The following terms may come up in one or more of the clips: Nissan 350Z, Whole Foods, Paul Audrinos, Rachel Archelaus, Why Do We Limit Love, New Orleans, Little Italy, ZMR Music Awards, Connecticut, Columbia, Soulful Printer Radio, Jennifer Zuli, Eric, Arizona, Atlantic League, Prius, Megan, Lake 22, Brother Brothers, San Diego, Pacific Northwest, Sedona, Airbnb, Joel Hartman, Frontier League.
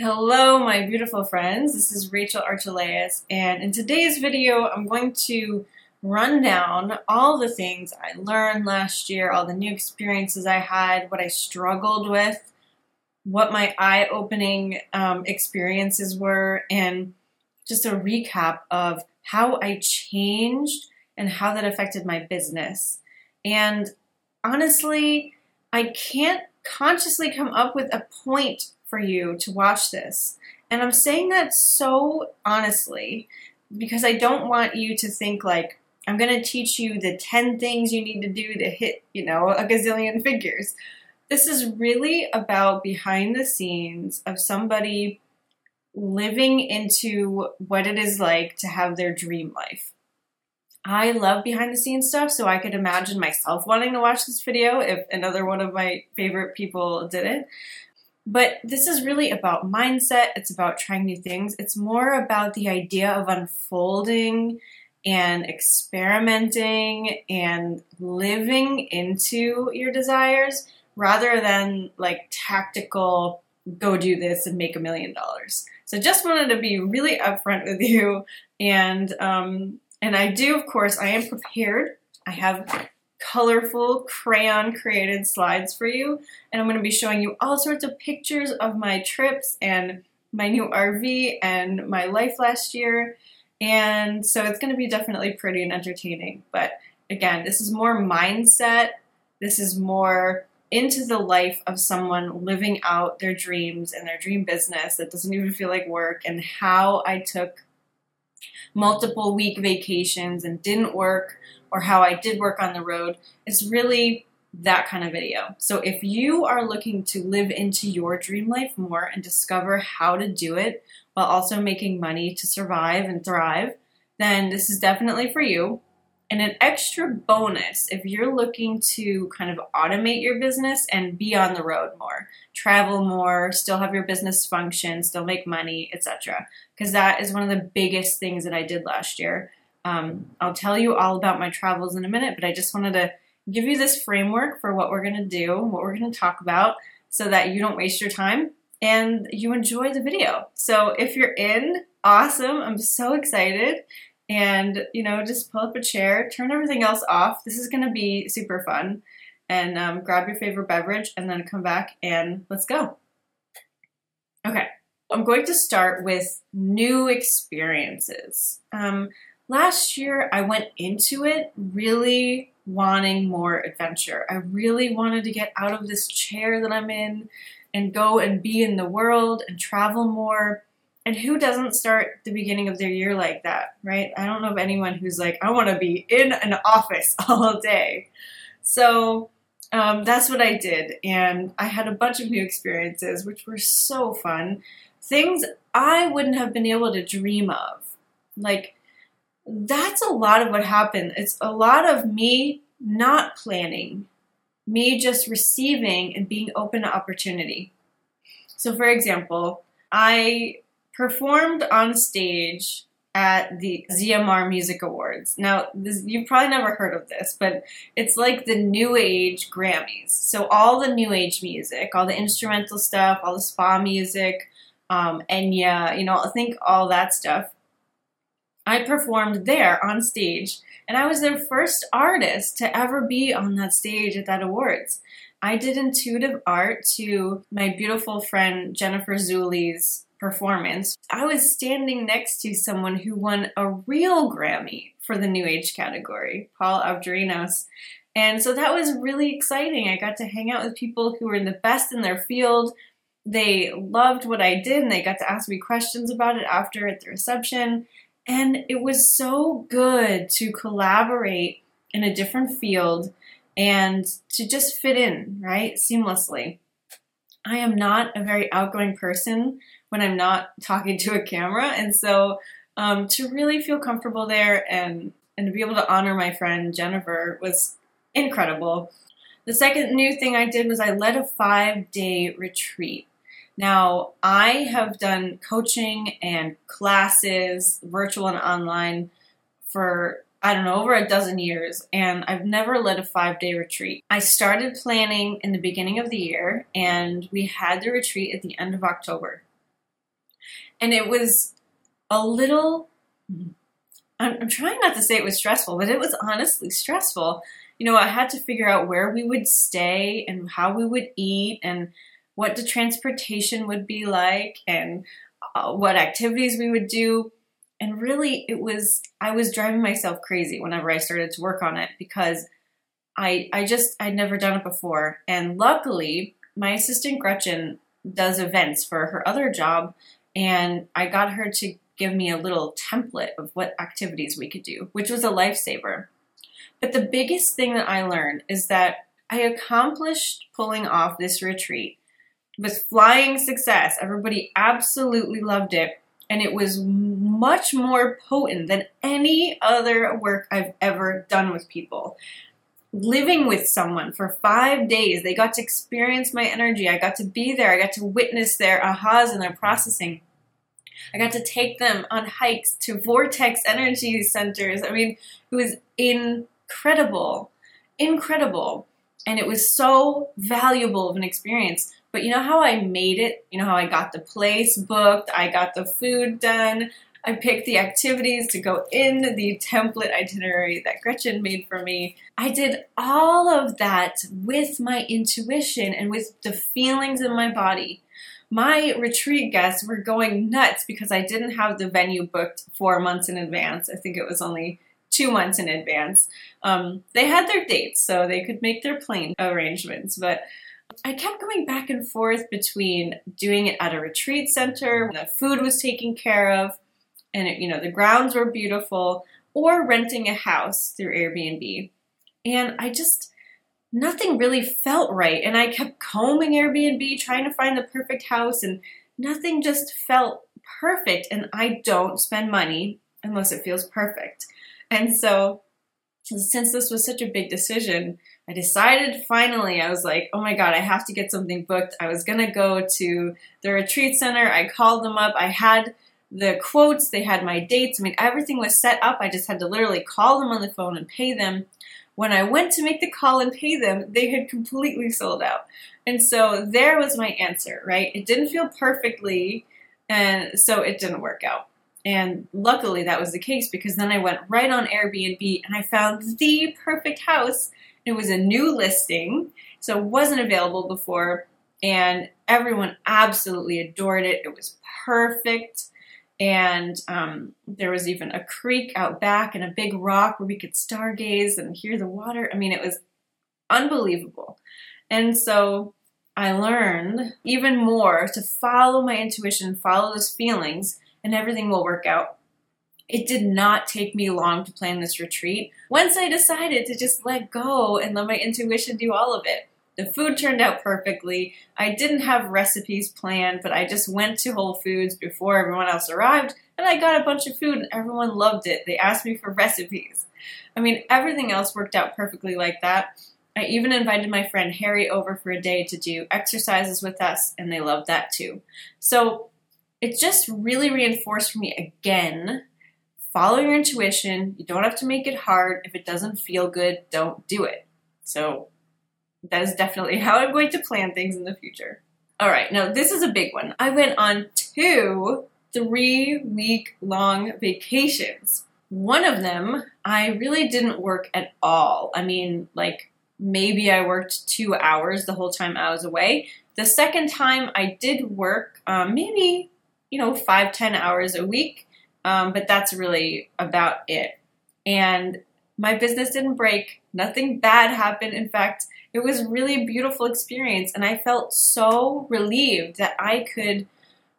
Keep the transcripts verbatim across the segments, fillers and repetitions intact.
Hello, my beautiful friends. This is Rachel Archelaus, and in today's video, I'm going to run down all the things I learned last year, all the new experiences I had, what I struggled with, what my eye-opening um, experiences were, and just a recap of how I changed and how that affected my business. And honestly, I can't consciously come up with a point for you to watch this. And I'm saying that so honestly because I don't want you to think like, I'm gonna teach you the ten things you need to do to hit, you know, a gazillion figures. This is really about behind the scenes of somebody living into what it is like to have their dream life. I love behind the scenes stuff, so I could imagine myself wanting to watch this video if another one of my favorite people did it. But this is really about mindset. It's about trying new things. It's more about the idea of unfolding and experimenting and living into your desires rather than like tactical, go do this and make a million dollars. So just wanted to be really upfront with you. And, um, and I do, of course, I am prepared. I have colorful crayon created slides for you, and I'm going to be showing you all sorts of pictures of my trips and my new R V and my life last year, and so it's going to be definitely pretty and entertaining. But again, this is more mindset. This is more into the life of someone living out their dreams and their dream business that doesn't even feel like work, and how I took multiple week vacations and didn't work, or how I did work on the road. It's really that kind of video. So if you are looking to live into your dream life more and discover how to do it while also making money to survive and thrive, then this is definitely for you. And an extra bonus, if you're looking to kind of automate your business and be on the road more, travel more, still have your business function, still make money, et cetera. Because that is one of the biggest things that I did last year. Um, I'll tell you all about my travels in a minute, but I just wanted to give you this framework for what we're going to do, what we're going to talk about, so that you don't waste your time and you enjoy the video. So if you're in, awesome. I'm so excited. And, you know, just pull up a chair, turn everything else off. This is going to be super fun. And um, grab your favorite beverage and then come back and let's go. Okay, I'm going to start with new experiences. Um, last year, I went into it really wanting more adventure. I really wanted to get out of this chair that I'm in and go and be in the world and travel more. And who doesn't start the beginning of their year like that, right? I don't know of anyone who's like, I want to be in an office all day. So um, that's what I did. And I had a bunch of new experiences, which were so fun. Things I wouldn't have been able to dream of. Like, that's a lot of what happened. It's a lot of me not planning, me just receiving and being open to opportunity. So for example, I performed on stage at the Z M R Music Awards. Now, this, you've probably never heard of this, but it's like the New Age Grammys. So all the New Age music, all the instrumental stuff, all the spa music, um, Enya, you know, I think all that stuff. I performed there on stage, and I was their first artist to ever be on that stage at that awards. I did intuitive art to my beautiful friend Jennifer Zuli's performance. I was standing next to someone who won a real Grammy for the New Age category, Paul Audrinos. And so that was really exciting. I got to hang out with people who were the best in their field. They loved what I did, and they got to ask me questions about it after at the reception. And it was so good to collaborate in a different field and to just fit in, right, seamlessly. I am not a very outgoing person when I'm not talking to a camera. And so um, to really feel comfortable there and, and to be able to honor my friend Jennifer was incredible. The second new thing I did was I led a five-day retreat. Now, I have done coaching and classes, virtual and online, for, I don't know, over a dozen years, and I've never led a five-day retreat. I started planning in the beginning of the year, and we had the retreat at the end of October. And it was a little, I'm, I'm trying not to say it was stressful, but it was honestly stressful. You know, I had to figure out where we would stay and how we would eat and what the transportation would be like and uh, what activities we would do. And really, it was, I was driving myself crazy whenever I started to work on it because I I just, I'd never done it before. And luckily, my assistant Gretchen does events for her other job, and I got her to give me a little template of what activities we could do, which was a lifesaver. But the biggest thing that I learned is that I accomplished pulling off this retreat with flying success. Everybody absolutely loved it. And it was much more potent than any other work I've ever done with people. Living with someone for five days, they got to experience my energy. I got to be there. I got to witness their ahas and their processing. I got to take them on hikes to vortex energy centers. I mean, it was incredible, incredible. And it was so valuable of an experience. But you know how I made it? You know how I got the place booked, I got the food done, I picked the activities to go in the template itinerary that Gretchen made for me. I did all of that with my intuition and with the feelings in my body. My retreat guests were going nuts because I didn't have the venue booked four months in advance. I think it was only two months in advance. Um, they had their dates, so they could make their plane arrangements, but I kept going back and forth between doing it at a retreat center, the food was taken care of, and it, you know, the grounds were beautiful, or renting a house through Airbnb. And I just, nothing really felt right. And I kept combing Airbnb, trying to find the perfect house, and nothing just felt perfect. And I don't spend money unless it feels perfect. And so, since this was such a big decision, I decided finally, I was like, oh my God, I have to get something booked. I was going to go to the retreat center. I called them up. I had the quotes. They had my dates. I mean, everything was set up. I just had to literally call them on the phone and pay them. When I went to make the call and pay them, they had completely sold out. And so there was my answer, right? It didn't feel perfectly, and so it didn't work out. And luckily that was the case because then I went right on Airbnb and I found the perfect house. It was a new listing, so it wasn't available before, and everyone absolutely adored it. It was perfect, and um, there was even a creek out back and a big rock where we could stargaze and hear the water. I mean, it was unbelievable. And so I learned even more to follow my intuition, follow those feelings, and everything will work out. It did not take me long to plan this retreat. Once I decided to just let go and let my intuition do all of it, the food turned out perfectly. I didn't have recipes planned, but I just went to Whole Foods before everyone else arrived, and I got a bunch of food, and everyone loved it. They asked me for recipes. I mean, everything else worked out perfectly like that. I even invited my friend Harry over for a day to do exercises with us, and they loved that too. So it just really reinforced for me again, follow your intuition. You don't have to make it hard. If it doesn't feel good, don't do it. So that is definitely how I'm going to plan things in the future. All right, now this is a big one. I went on two three-week-long vacations. One of them, I really didn't work at all. I mean, like maybe I worked two hours the whole time I was away. The second time I did work um, maybe, you know, five, ten hours a week. Um, but that's really about it. And my business didn't break. Nothing bad happened. In fact, it was really a beautiful experience. And I felt so relieved that I could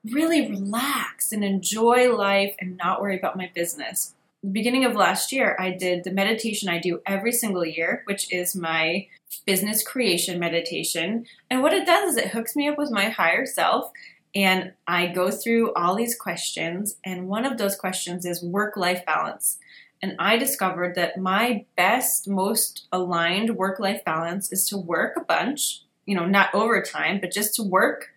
really relax and enjoy life and not worry about my business. The beginning of last year, I did the meditation I do every single year, which is my business creation meditation. And what it does is it hooks me up with my higher self. And I go through all these questions, and one of those questions is work-life balance. And I discovered that my best, most aligned work-life balance is to work a bunch, you know, not overtime, but just to work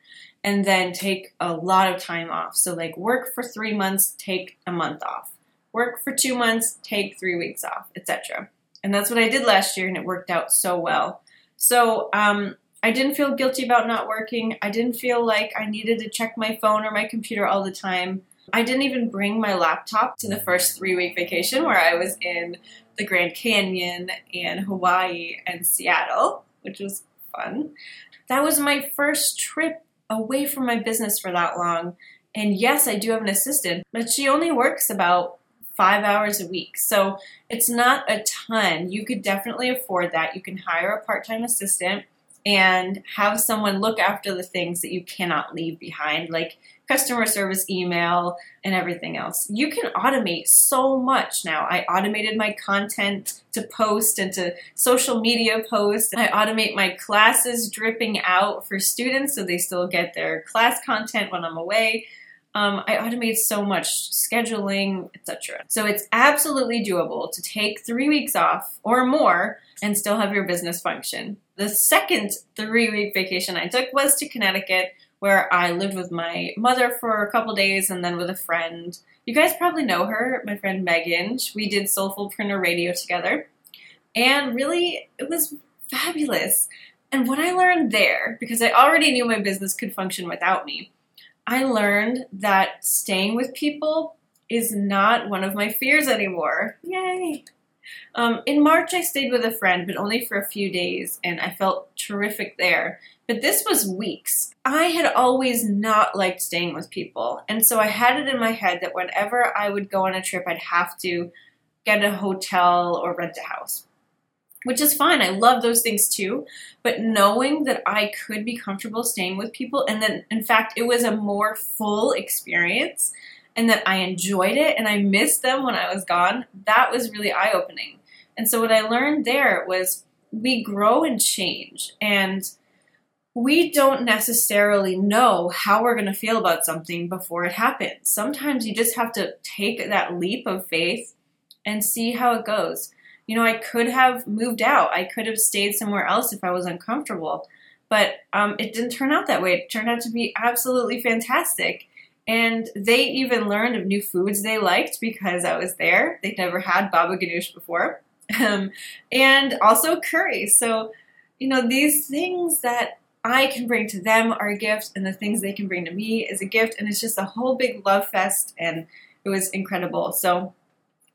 and then take a lot of time off. So like work for three months, take a month off. Work for two months, take three weeks off, et cetera. And that's what I did last year, and it worked out so well. So um, I didn't feel guilty about not working. I didn't feel like I needed to check my phone or my computer all the time. I didn't even bring my laptop to the first three-week vacation where I was in the Grand Canyon and Hawaii and Seattle, which was fun. That was my first trip away from my business for that long. And yes, I do have an assistant, but she only works about five hours a week. So it's not a ton. You could definitely afford that. You can hire a part-time assistant and have someone look after the things that you cannot leave behind, like customer service, email, and everything else. You can automate so much now. I automated my content to post and to social media posts. I automate my classes dripping out for students so they still get their class content when I'm away. Um, I automate so much scheduling, et cetera. So it's absolutely doable to take three weeks off or more and still have your business function. The second three-week vacation I took was to Connecticut, where I lived with my mother for a couple days and then with a friend. You guys probably know her, my friend Megan. We did Soulful Printer Radio together. And really, it was fabulous. And what I learned there, because I already knew my business could function without me, I learned that staying with people is not one of my fears anymore. Yay! Um, in March, I stayed with a friend, but only for a few days, and I felt terrific there. But this was weeks. I had always not liked staying with people, and so I had it in my head that whenever I would go on a trip, I'd have to get a hotel or rent a house, which is fine. I love those things too. But knowing that I could be comfortable staying with people, and that, in fact, it was a more full experience, and that I enjoyed it and I missed them when I was gone, that was really eye-opening. And so what I learned there was we grow and change, and we don't necessarily know how we're going to feel about something before it happens. Sometimes you just have to take that leap of faith and see how it goes. You know, I could have moved out. I could have stayed somewhere else if I was uncomfortable, but um, it didn't turn out that way. It turned out to be absolutely fantastic. And they even learned of new foods they liked because I was there. They'd never had baba ganoush before. Um, and also curry. So, you know, these things that I can bring to them are a gift, and the things they can bring to me is a gift. And it's just a whole big love fest, and it was incredible. So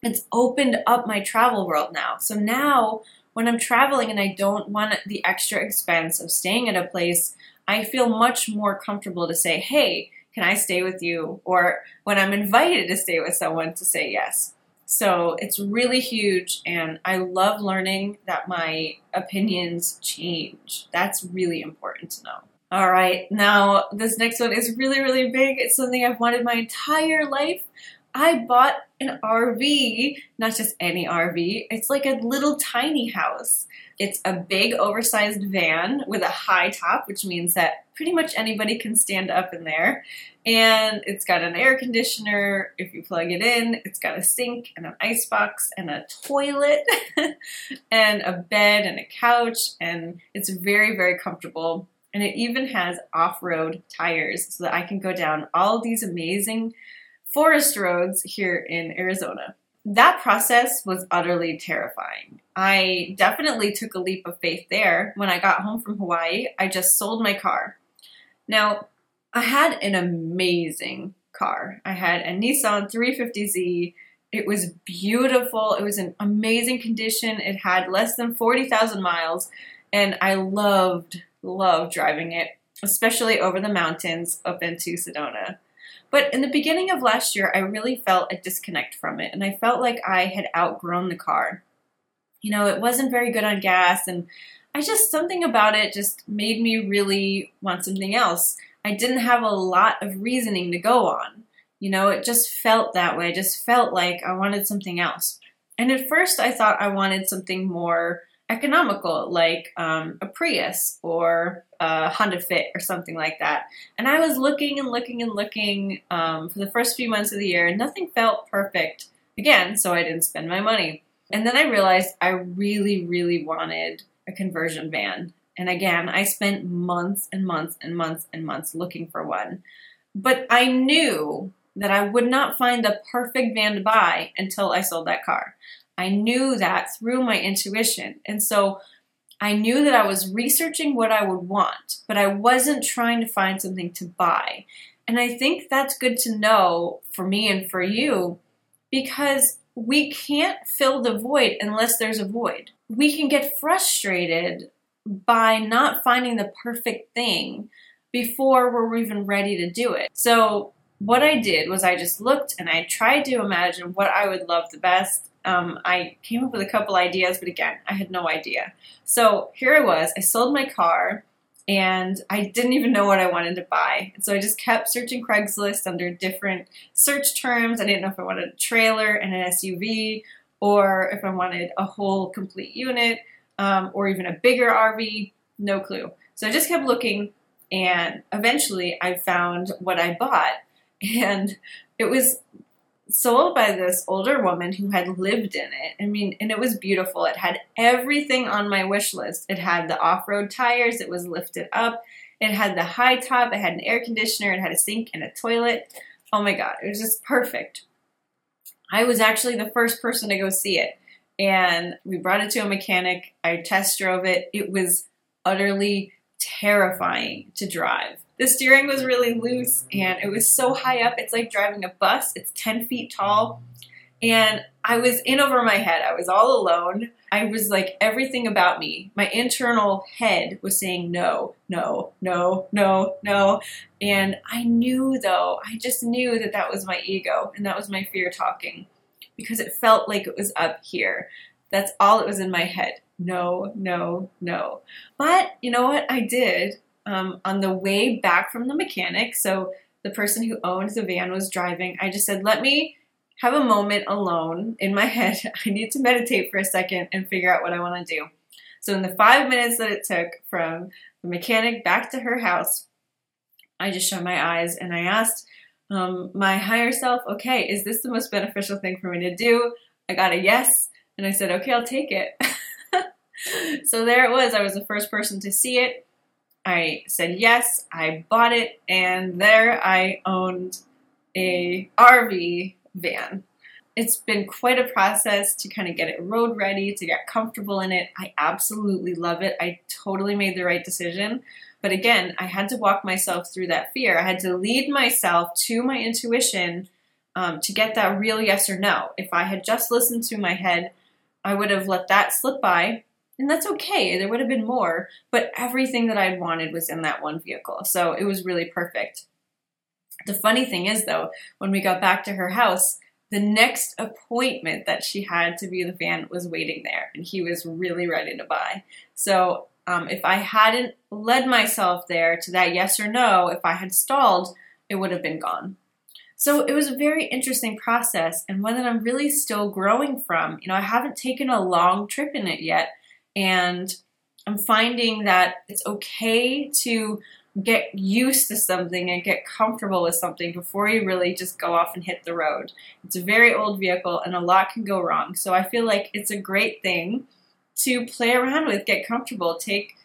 it's opened up my travel world now. So now when I'm traveling and I don't want the extra expense of staying at a place, I feel much more comfortable to say, hey, can I stay with you? Or when I'm invited to stay with someone, to say yes. So it's really huge, and I love learning that my opinions change. That's really important to know. All right, now this next one is really, really big. It's something I've wanted my entire life. I bought an R V, not just any R V. It's like a little tiny house. It's a big oversized van with a high top, which means that pretty much anybody can stand up in there. And it's got an air conditioner if you plug it in. It's got a sink and an icebox and a toilet and a bed and a couch. And it's very, very comfortable. And it even has off-road tires so that I can go down all these amazing forest roads here in Arizona. That process was utterly terrifying. I definitely took a leap of faith there. When I got home from Hawaii, I just sold my car. Now, I had an amazing car. I had a Nissan three fifty Z. It was beautiful. It was in amazing condition. It had less than forty thousand miles, and I loved, loved driving it, especially over the mountains up into Sedona. But in the beginning of last year, I really felt a disconnect from it, and I felt like I had outgrown the car. You know, it wasn't very good on gas, and I just, something about it just made me really want something else. I didn't have a lot of reasoning to go on. You know, it just felt that way. I just felt like I wanted something else. And at first, I thought I wanted something more economical, like um, a Prius or a Honda Fit or something like that. And I was looking and looking and looking um, for the first few months of the year, and nothing felt perfect again, so I didn't spend my money. And then I realized I really, really wanted a conversion van. And again, I spent months and months and months and months looking for one. But I knew that I would not find the perfect van to buy until I sold that car. I knew that through my intuition. And so I knew that I was researching what I would want, but I wasn't trying to find something to buy. And I think that's good to know for me and for you, because we can't fill the void unless there's a void. We can get frustrated by not finding the perfect thing before we're even ready to do it. So what I did was I just looked and I tried to imagine what I would love the best. Um, I came up with a couple ideas, but again, I had no idea. So here I was, I sold my car and I didn't even know what I wanted to buy. And so I just kept searching Craigslist under different search terms. I didn't know if I wanted a trailer and an S U V, or if I wanted a whole complete unit, um, or even a bigger R V, no clue. So I just kept looking and eventually I found what I bought. And it was sold by this older woman who had lived in it. I mean, and it was beautiful. It had everything on my wish list. It had the off-road tires. It was lifted up. It had the high top. It had an air conditioner. It had a sink and a toilet. Oh my God, it was just perfect. I was actually the first person to go see it. And we brought it to a mechanic. I test drove it. It was utterly terrifying to drive. The steering was really loose and it was so high up. It's like driving a bus. It's ten feet tall. And I was in over my head. I was all alone. I was like, everything about me, my internal head was saying no, no, no, no, no. And I knew though, I just knew that that was my ego and that was my fear talking, because it felt like it was up here. That's all that was in my head. No, no, no. But you know what I did? Um, on the way back from the mechanic, so the person who owned the van was driving, I just said, let me have a moment alone in my head. I need to meditate for a second and figure out what I want to do. So in the five minutes that it took from the mechanic back to her house, I just shut my eyes and I asked um, my higher self, okay, is this the most beneficial thing for me to do? I got a yes, and I said, okay, I'll take it. So there it was. I was the first person to see it. I said yes, I bought it, and there I owned a R V van. It's been quite a process to kind of get it road ready, to get comfortable in it. I absolutely love it. I totally made the right decision. But again, I had to walk myself through that fear. I had to lead myself to my intuition um, to get that real yes or no. If I had just listened to my head, I would have let that slip by. And that's okay, there would have been more, but everything that I'd wanted was in that one vehicle, so it was really perfect. The funny thing is though, when we got back to her house, the next appointment that she had to view the van was waiting there, and he was really ready to buy. So um, if I hadn't led myself there to that yes or no, if I had stalled, it would have been gone. So it was a very interesting process, and one that I'm really still growing from. You know, I haven't taken a long trip in it yet, and I'm finding that it's okay to get used to something and get comfortable with something before you really just go off and hit the road. It's a very old vehicle and a lot can go wrong. So I feel like it's a great thing to play around with, get comfortable, take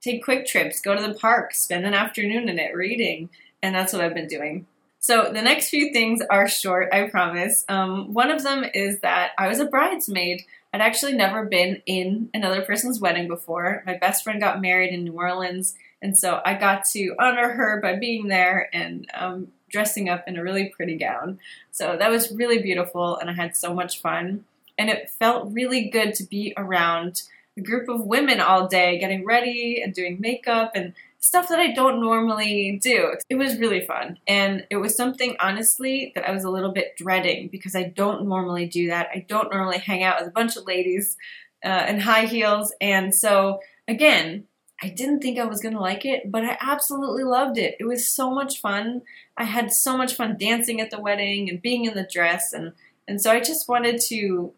take quick trips, go to the park, spend an afternoon in it reading, and that's what I've been doing. So the next few things are short, I promise. Um, one of them is that I was a bridesmaid. I'd actually never been in another person's wedding before. My best friend got married in New Orleans, and so I got to honor her by being there and um, dressing up in a really pretty gown. So that was really beautiful, and I had so much fun. And it felt really good to be around a group of women all day, getting ready and doing makeup and stuff that I don't normally do. It was really fun, and it was something, honestly, that I was a little bit dreading, because I don't normally do that. I don't normally hang out with a bunch of ladies uh, in high heels, and so, again, I didn't think I was going to like it, but I absolutely loved it. It was so much fun. I had so much fun dancing at the wedding and being in the dress, and, and so I just wanted to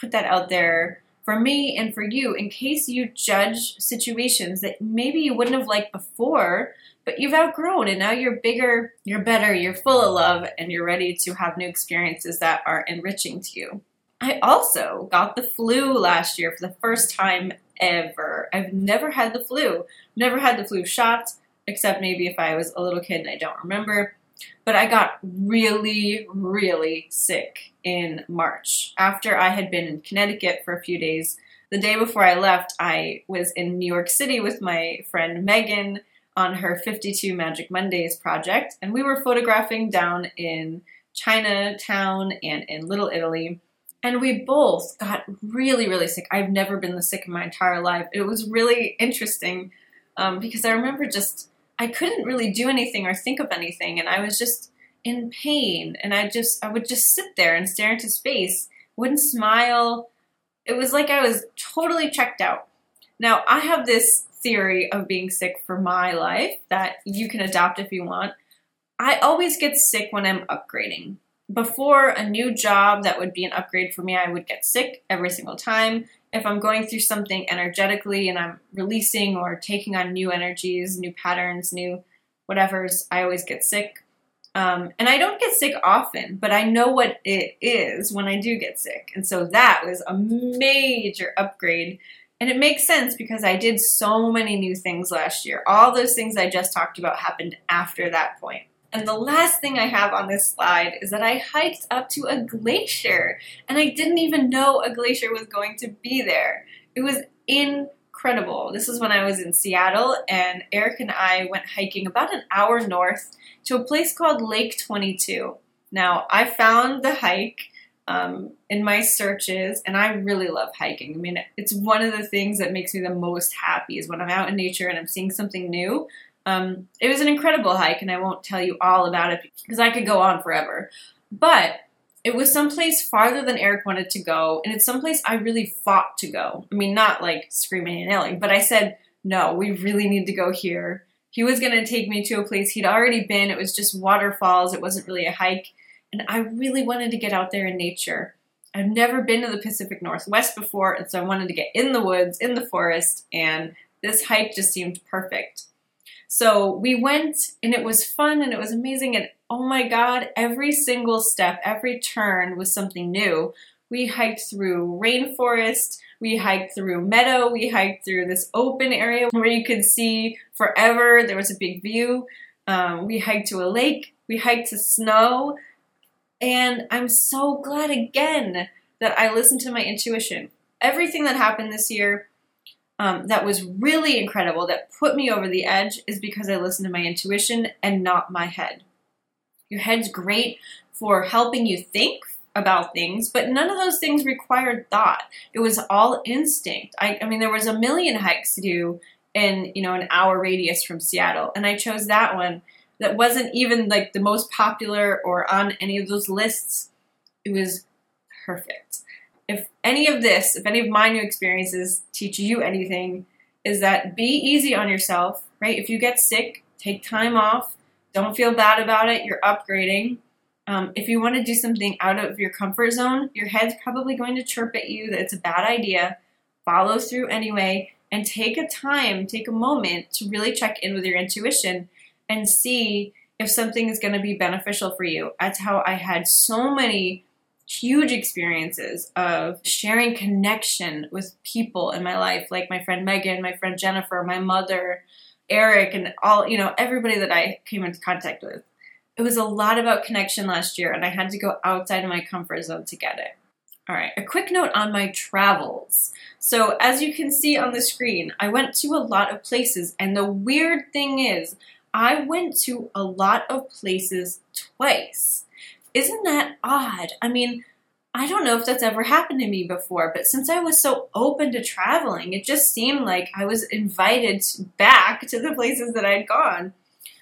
put that out there for me and for you, in case you judge situations that maybe you wouldn't have liked before, but you've outgrown and now you're bigger, you're better, you're full of love, and you're ready to have new experiences that are enriching to you. I also got the flu last year for the first time ever. I've never had the flu, never had the flu shot, except maybe if I was a little kid and I don't remember. But I got really, really sick in March after I had been in Connecticut for a few days. the day before I left, I was in New York City with my friend Megan on her fifty-two Magic Mondays project, and we were photographing down in Chinatown and in Little Italy, and we both got really, really sick. I've never been sick in my entire life. It was really interesting um, because I remember just, I couldn't really do anything or think of anything, and I was just in pain, and I just, I would just sit there and stare into space, wouldn't smile. It was like I was totally checked out. Now, I have this theory of being sick for my life that you can adopt if you want. I always get sick when I'm upgrading. Before a new job that would be an upgrade for me, I would get sick every single time. If I'm going through something energetically and I'm releasing or taking on new energies, new patterns, new whatevers, I always get sick. Um, and I don't get sick often, but I know what it is when I do get sick. And so that was a major upgrade. And it makes sense because I did so many new things last year. All those things I just talked about happened after that point. And the last thing I have on this slide is that I hiked up to a glacier, and I didn't even know a glacier was going to be there. It was incredible. This is when I was in Seattle, and Eric and I went hiking about an hour north to a place called Lake twenty-two. Now, I found the hike um, in my searches, and I really love hiking. I mean, it's one of the things that makes me the most happy is when I'm out in nature and I'm seeing something new. Um, it was an incredible hike, and I won't tell you all about it because I could go on forever. But it was someplace farther than Eric wanted to go, and it's someplace I really fought to go. I mean, not like screaming and yelling, but I said, no, we really need to go here. He was going to take me to a place he'd already been. It was just waterfalls. It wasn't really a hike. And I really wanted to get out there in nature. I've never been to the Pacific Northwest before, and so I wanted to get in the woods, in the forest, and this hike just seemed perfect. So we went, and it was fun, and it was amazing, and oh my God, every single step, every turn was something new. We hiked through rainforest, we hiked through meadow, we hiked through this open area where you could see forever, there was a big view, um, we hiked to a lake, we hiked to snow, and I'm so glad again that I listened to my intuition. Everything that happened this year, Um, that was really incredible, that put me over the edge, is because I listened to my intuition and not my head. Your head's great for helping you think about things, but none of those things required thought. It was all instinct. I, I mean, there was a million hikes to do in, you know, an hour radius from Seattle, and I chose that one that wasn't even like the most popular or on any of those lists. It was perfect. If any of this, if any of my new experiences teach you anything, is that be easy on yourself, right? If you get sick, take time off. Don't feel bad about it. You're upgrading. Um, if you want to do something out of your comfort zone, your head's probably going to chirp at you that it's a bad idea. Follow through anyway, and take a time, take a moment to really check in with your intuition and see if something is going to be beneficial for you. That's how I had so many huge experiences of sharing connection with people in my life, like my friend Megan, my friend Jennifer, my mother, Eric, and all, you know, everybody that I came into contact with. It was a lot about connection last year, and I had to go outside of my comfort zone to get it. All right, a quick note on my travels. So as you can see on the screen, I went to a lot of places, and the weird thing is, I went to a lot of places twice. Isn't that odd? I mean, I don't know if that's ever happened to me before, but since I was so open to traveling, it just seemed like I was invited back to the places that I'd gone.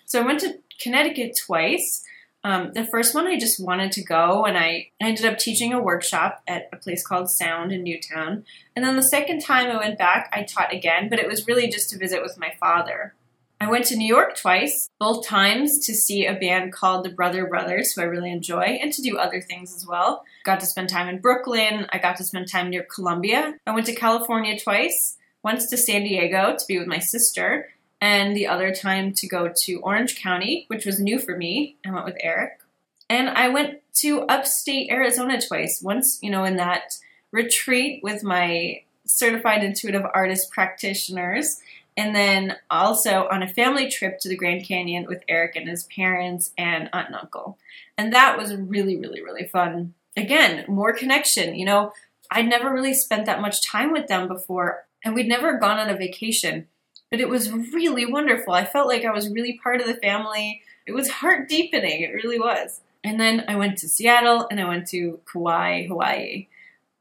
So I went to Connecticut twice. Um, the first one I just wanted to go, and I ended up teaching a workshop at a place called Sound in Newtown. And then the second time I went back, I taught again, but it was really just to visit with my father. I went to New York twice, both times to see a band called the Brother Brothers, who I really enjoy, and to do other things as well. Got to spend time in Brooklyn. I got to spend time near Columbia. I went to California twice, once to San Diego to be with my sister, and the other time to go to Orange County, which was new for me. I went with Eric. And I went to upstate Arizona twice, once, you know, in that retreat with my certified intuitive artist practitioners, and then also on a family trip to the Grand Canyon with Eric and his parents and aunt and uncle. And that was really, really, really fun. Again, more connection. You know, I'd never really spent that much time with them before, and we'd never gone on a vacation, but it was really wonderful. I felt like I was really part of the family. It was heart deepening. It really was. And then I went to Seattle and I went to Kauai, Hawaii.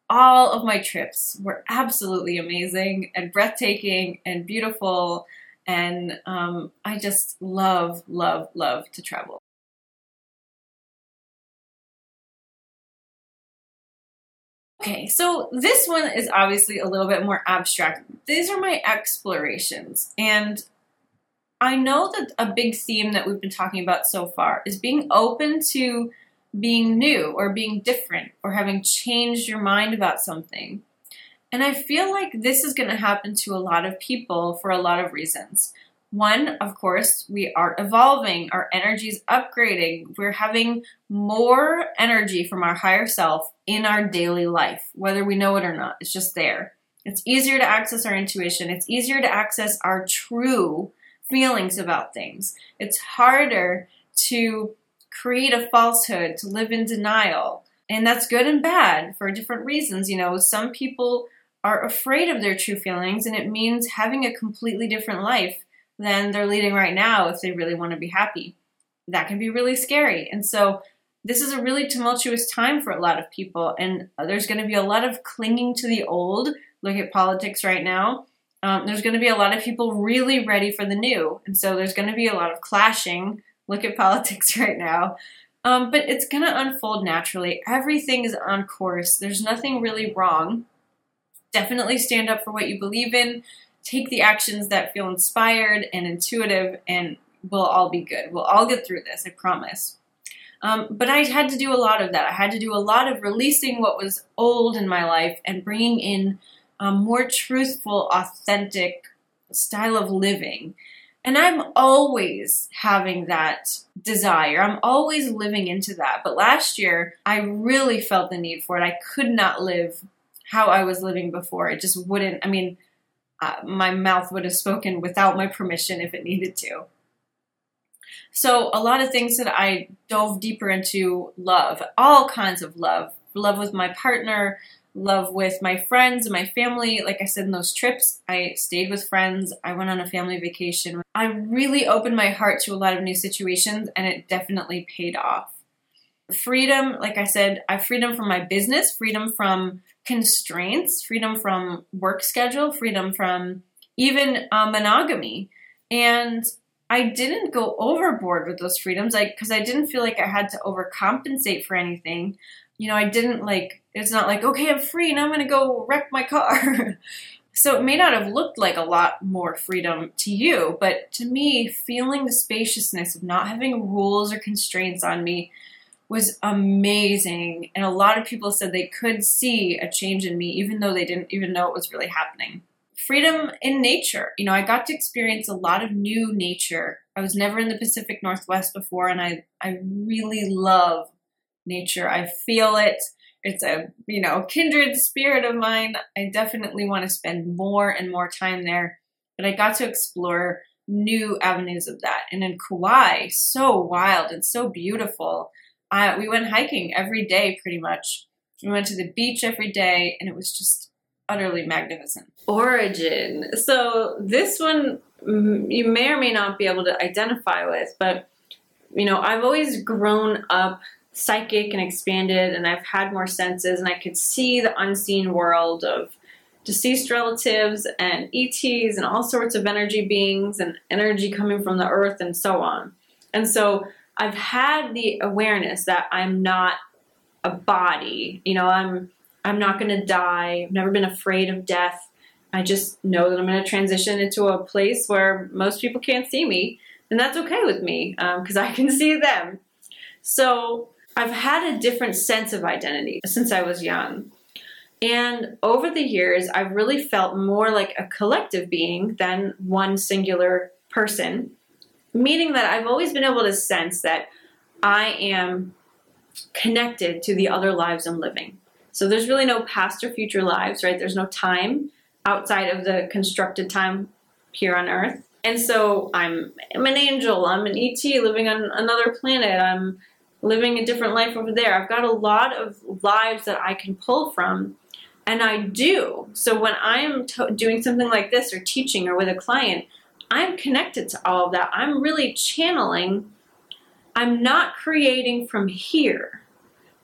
All of my trips were absolutely amazing and breathtaking and beautiful. And um, I just love, love, love to travel. Okay, so this one is obviously a little bit more abstract. These are my explorations. And I know that a big theme that we've been talking about so far is being open to being new or being different or having changed your mind about something. And I feel like this is going to happen to a lot of people for a lot of reasons. One, of course, we are evolving, our energy is upgrading, we're having more energy from our higher self in our daily life, whether we know it or not, it's just there. It's easier to access our intuition, it's easier to access our true feelings about things. It's harder to create a falsehood, to live in denial. And that's good and bad for different reasons. You know, some people are afraid of their true feelings, and it means having a completely different life than they're leading right now if they really want to be happy. That can be really scary. And so this is a really tumultuous time for a lot of people, and there's going to be a lot of clinging to the old. Look at politics right now. Um, there's going to be a lot of people really ready for the new. And so there's going to be a lot of clashing. Look at politics right now. Um, but it's going to unfold naturally. Everything is on course. There's nothing really wrong. Definitely stand up for what you believe in. Take the actions that feel inspired and intuitive, and we'll all be good. We'll all get through this, I promise. Um, but I had to do a lot of that. I had to do a lot of releasing what was old in my life and bringing in a more truthful, authentic style of living. And I'm always having that desire. I'm always living into that. But last year, I really felt the need for it. I could not live how I was living before. It just wouldn't. I mean, uh, my mouth would have spoken without my permission if it needed to. So a lot of things that I dove deeper into, love, all kinds of love, love with my partner, love with my friends and my family. Like I said, in those trips, I stayed with friends. I went on a family vacation. I really opened my heart to a lot of new situations, and it definitely paid off. Freedom, like I said, I freedom from my business, freedom from constraints, freedom from work schedule, freedom from even uh, monogamy. And I didn't go overboard with those freedoms, like, because I didn't feel like I had to overcompensate for anything. You know, I didn't like, it's not like, okay, I'm free, now I'm going to go wreck my car. So it may not have looked like a lot more freedom to you, but to me, feeling the spaciousness of not having rules or constraints on me was amazing. And a lot of people said they could see a change in me, even though they didn't even know it was really happening. Freedom in nature. You know, I got to experience a lot of new nature. I was never in the Pacific Northwest before, and I, I really love nature. I feel it. It's a, you know, kindred spirit of mine. I definitely want to spend more and more time there, but I got to explore new avenues of that. And in Kauai, so wild and so beautiful. Uh, we went hiking every day, pretty much. We went to the beach every day, and it was just utterly magnificent. Origin. So this one you may or may not be able to identify with, but, you know, I've always grown up psychic and expanded, and I've had more senses, and I could see the unseen world of deceased relatives and E Ts and all sorts of energy beings and energy coming from the earth and so on. And so I've had the awareness that I'm not a body. You know, I'm I'm not going to die. I've never been afraid of death. I just know that I'm going to transition into a place where most people can't see me, and that's okay with me because um, I can see them. So I've had a different sense of identity since I was young. And over the years, I've really felt more like a collective being than one singular person, meaning that I've always been able to sense that I am connected to the other lives I'm living. So there's really no past or future lives, right? There's no time outside of the constructed time here on Earth. And so I'm, I'm an angel, I'm an E T living on another planet, I'm living a different life over there. I've got a lot of lives that I can pull from. And I do. So when I'm to- doing something like this or teaching or with a client, I'm connected to all of that. I'm really channeling. I'm not creating from here,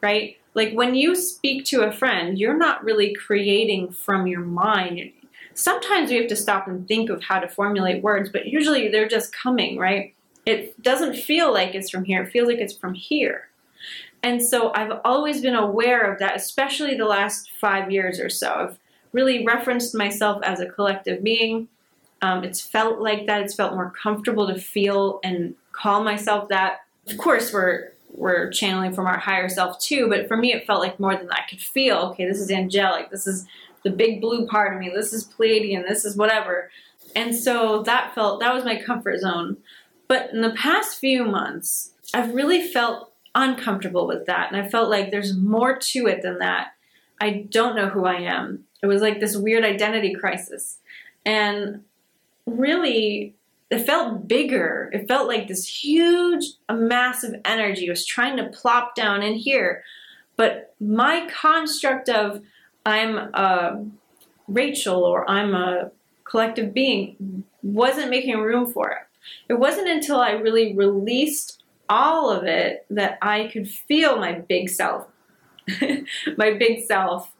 right? Like when you speak to a friend, you're not really creating from your mind. Sometimes you have to stop and think of how to formulate words, but usually they're just coming, right? It doesn't feel like it's from here. It feels like it's from here. And so I've always been aware of that, especially the last five years or so. I've really referenced myself as a collective being. Um, it's felt like that. It's felt more comfortable to feel and call myself that. Of course, we're we're channeling from our higher self too, but for me, it felt like more than I could feel. Okay, this is angelic. This is the big blue part of me. This is Pleiadian. This is whatever. And so that felt, that was my comfort zone. But in the past few months, I've really felt uncomfortable with that, and I felt like there's more to it than that. I don't know who I am. It was like this weird identity crisis, and really it felt bigger. It felt like this huge, a massive energy was trying to plop down in here. But my construct of I'm a Rachel or I'm a collective being wasn't making room for it. It wasn't until I really released all of it that I could feel my big self, my big self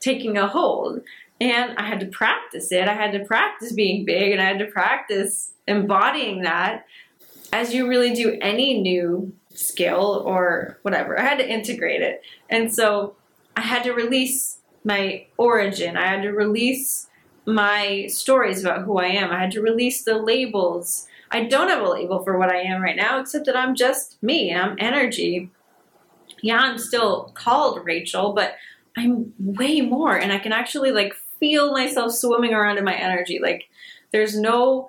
taking a hold. And I had to practice it. I had to practice being big, and I had to practice embodying that, as you really do any new skill or whatever. I had to integrate it. And so I had to release my origin. I had to release my stories about who I am. I had to release the labels. I don't have a label for what I am right now, except that I'm just me. I'm energy. Yeah, I'm still called Rachel, but I'm way more, and I can actually like feel myself swimming around in my energy. Like there's no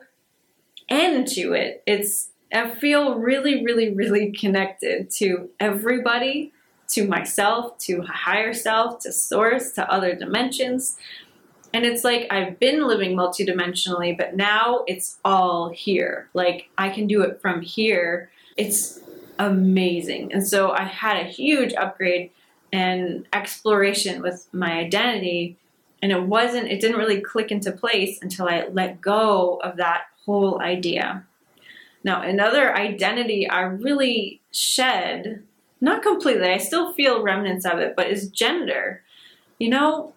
end to it. It's, I feel really, really, really connected to everybody, to myself, to higher self, to source, to other dimensions. And it's like I've been living multidimensionally, but now it's all here. Like I can do it from here. It's amazing. And so I had a huge upgrade and exploration with my identity. And it wasn't, it didn't really click into place until I let go of that whole idea. Now, another identity I really shed, not completely, I still feel remnants of it, but is gender. You know,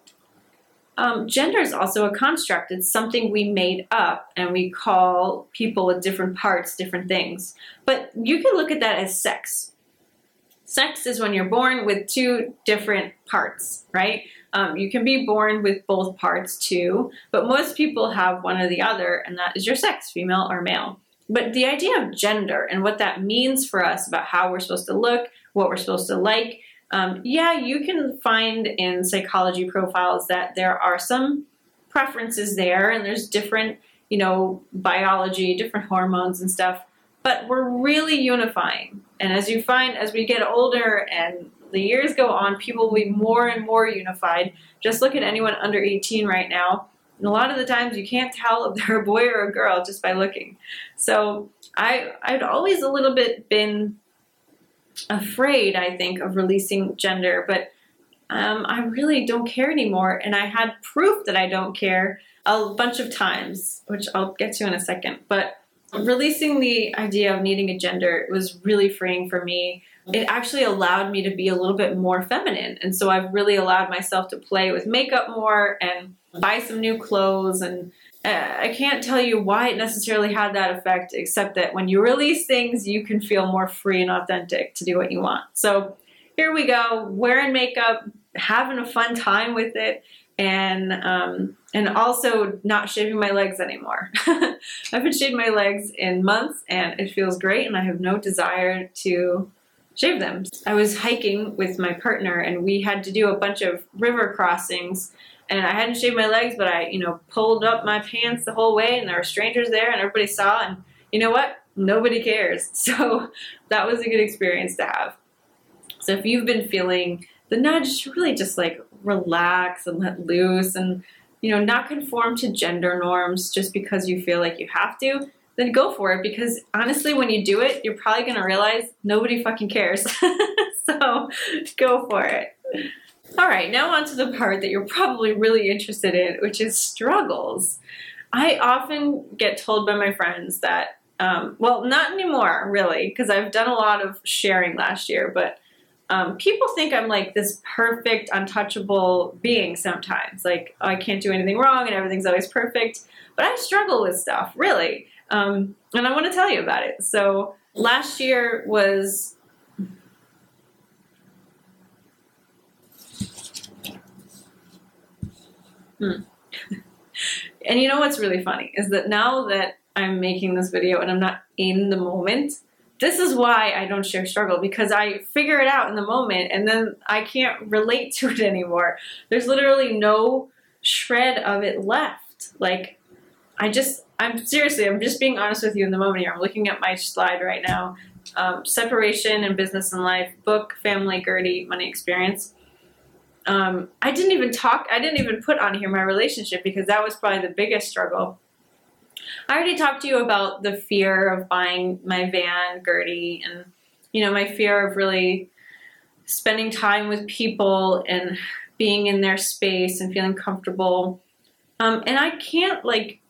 Um, gender is also a construct. It's something we made up, and we call people with different parts different things. But you can look at that as sex. Sex is when you're born with two different parts, right? Um, you can be born with both parts too, but most people have one or the other, and that is your sex, female or male. But the idea of gender and what that means for us about how we're supposed to look, what we're supposed to like, Um, yeah, you can find in psychology profiles that there are some preferences there, and there's different, you know, biology, different hormones and stuff, but we're really unifying. And as you find, as we get older and the years go on, people will be more and more unified. Just look at anyone under eighteen right now. And a lot of the times you can't tell if they're a boy or a girl just by looking. So I, I'd always a little bit been afraid, I think, of releasing gender, but um, I really don't care anymore, and I had proof that I don't care a bunch of times, which I'll get to in a second. But releasing the idea of needing a gender was really freeing for me. It actually allowed me to be a little bit more feminine, and so I've really allowed myself to play with makeup more and buy some new clothes. And I can't tell you why it necessarily had that effect, except that when you release things, you can feel more free and authentic to do what you want. So here we go, wearing makeup, having a fun time with it, and um, and also not shaving my legs anymore. I haven't shaved my legs in months, and it feels great, and I have no desire to shave them. I was hiking with my partner, and we had to do a bunch of river crossings. And I hadn't shaved my legs, but I, you know, pulled up my pants the whole way, and there were strangers there, and everybody saw, and you know what? Nobody cares. So that was a good experience to have. So if you've been feeling the nudge to really just like relax and let loose and, you know, not conform to gender norms just because you feel like you have to, then go for it, because honestly, when you do it, you're probably going to realize nobody fucking cares. So go for it. All right, now on to the part that you're probably really interested in, which is struggles. I often get told by my friends that, um, well, not anymore, really, because I've done a lot of sharing last year, but um, people think I'm like this perfect, untouchable being sometimes. Like, oh, I can't do anything wrong and everything's always perfect. But I struggle with stuff, really. Um, and I want to tell you about it. So last year was... Hmm. And you know what's really funny is that now that I'm making this video and I'm not in the moment, this is why I don't share struggle, because I figure it out in the moment and then I can't relate to it anymore. There's literally no shred of it left. Like, I just, I'm seriously, I'm just being honest with you in the moment here. I'm looking at my slide right now. Um, Separation in Business and Life, book, family, Gertie, money, experience. Um, I didn't even talk, I didn't even put on here my relationship, because that was probably the biggest struggle. I already talked to you about the fear of buying my van, Gertie, and, you know, my fear of really spending time with people and being in their space and feeling comfortable. Um, and I can't, like,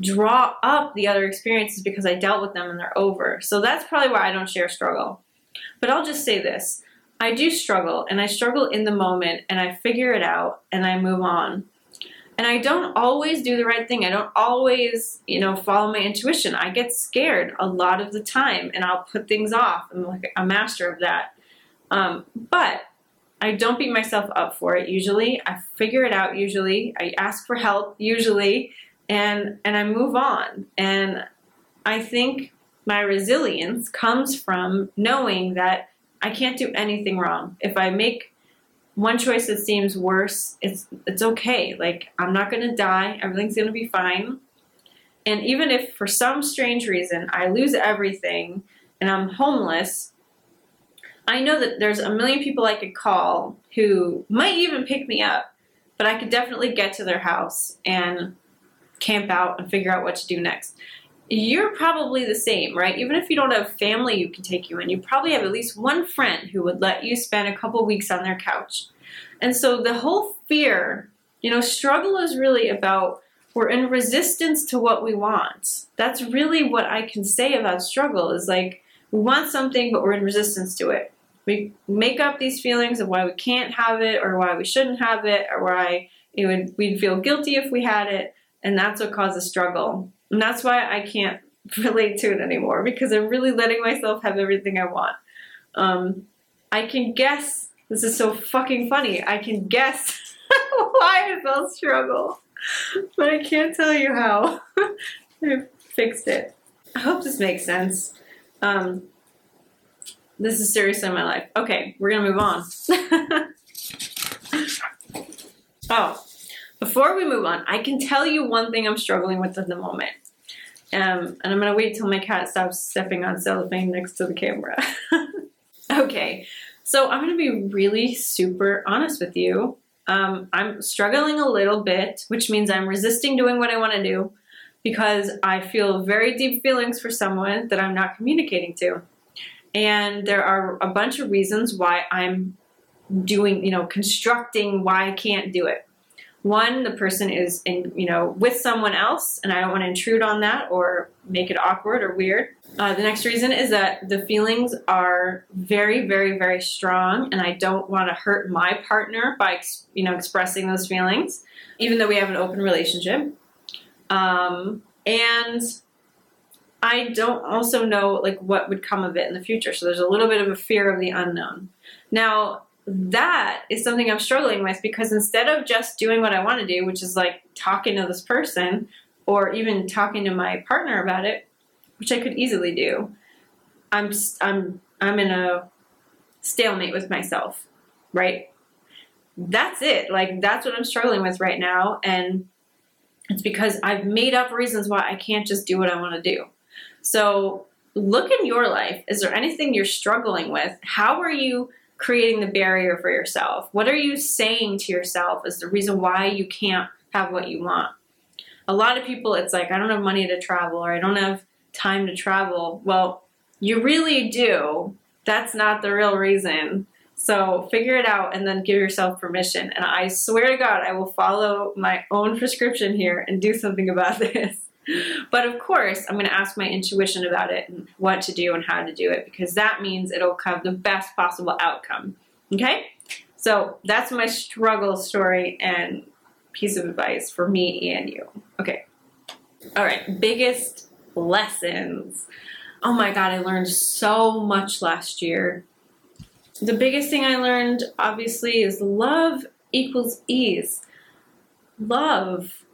draw up the other experiences because I dealt with them and they're over. So that's probably why I don't share struggle. But I'll just say this. I do struggle, and I struggle in the moment, and I figure it out, and I move on. And I don't always do the right thing. I don't always, you know, follow my intuition. I get scared a lot of the time, and I'll put things off. I'm like a master of that. Um, but I don't beat myself up for it usually. I figure it out usually. I ask for help usually, and, and I move on. And I think my resilience comes from knowing that I can't do anything wrong. If I make one choice that seems worse, it's it's okay. Like, I'm not gonna die, everything's gonna be fine. And even if for some strange reason I lose everything and I'm homeless, I know that there's a million people I could call who might even pick me up, but I could definitely get to their house and camp out and figure out what to do next. You're probably the same, right? Even if you don't have family who can take you in, you probably have at least one friend who would let you spend a couple weeks on their couch. And so the whole fear, you know, struggle is really about, we're in resistance to what we want. That's really what I can say about struggle, is like, we want something, but we're in resistance to it. We make up these feelings of why we can't have it, or why we shouldn't have it, or why it would, we'd feel guilty if we had it, and that's what causes struggle. And that's why I can't relate to it anymore, because I'm really letting myself have everything I want. Um, I can guess, this is so fucking funny, I can guess why I felt struggle, but I can't tell you how. I fixed it. I hope this makes sense. Um, this is seriously my life. Okay, we're gonna move on. Oh. Before we move on, I can tell you one thing I'm struggling with at the moment. Um, and I'm going to wait till my cat stops stepping on cellophane next to the camera. Okay, so I'm going to be really super honest with you. Um, I'm struggling a little bit, which means I'm resisting doing what I want to do because I feel very deep feelings for someone that I'm not communicating to. And there are a bunch of reasons why I'm doing, you know, constructing why I can't do it. One, the person is in, you know, with someone else, and I don't want to intrude on that or make it awkward or weird. Uh, the next reason is that the feelings are very, very, very strong, and I don't want to hurt my partner by, you know, expressing those feelings, even though we have an open relationship. Um, and I don't also know, like, what would come of it in the future. So there's a little bit of a fear of the unknown. Now, that is something I'm struggling with, because instead of just doing what I want to do, which is like talking to this person or even talking to my partner about it, which I could easily do, I'm just, I'm I'm in a stalemate with myself, right? That's it. Like, that's what I'm struggling with right now, and it's because I've made up reasons why I can't just do what I want to do. So look in your life. Is there anything you're struggling with? How are you creating the barrier for yourself? What are you saying to yourself is the reason why you can't have what you want? A lot of people, it's like, I don't have money to travel, or I don't have time to travel. Well, you really do. That's not the real reason. So figure it out and then give yourself permission. And I swear to God, I will follow my own prescription here and do something about this. But of course, I'm going to ask my intuition about it and what to do and how to do it, because that means it'll come the best possible outcome. Okay? So that's my struggle story and piece of advice for me and you. Okay. All right. Biggest lessons. Oh my God, I learned so much last year. The biggest thing I learned, obviously, is love equals ease. Love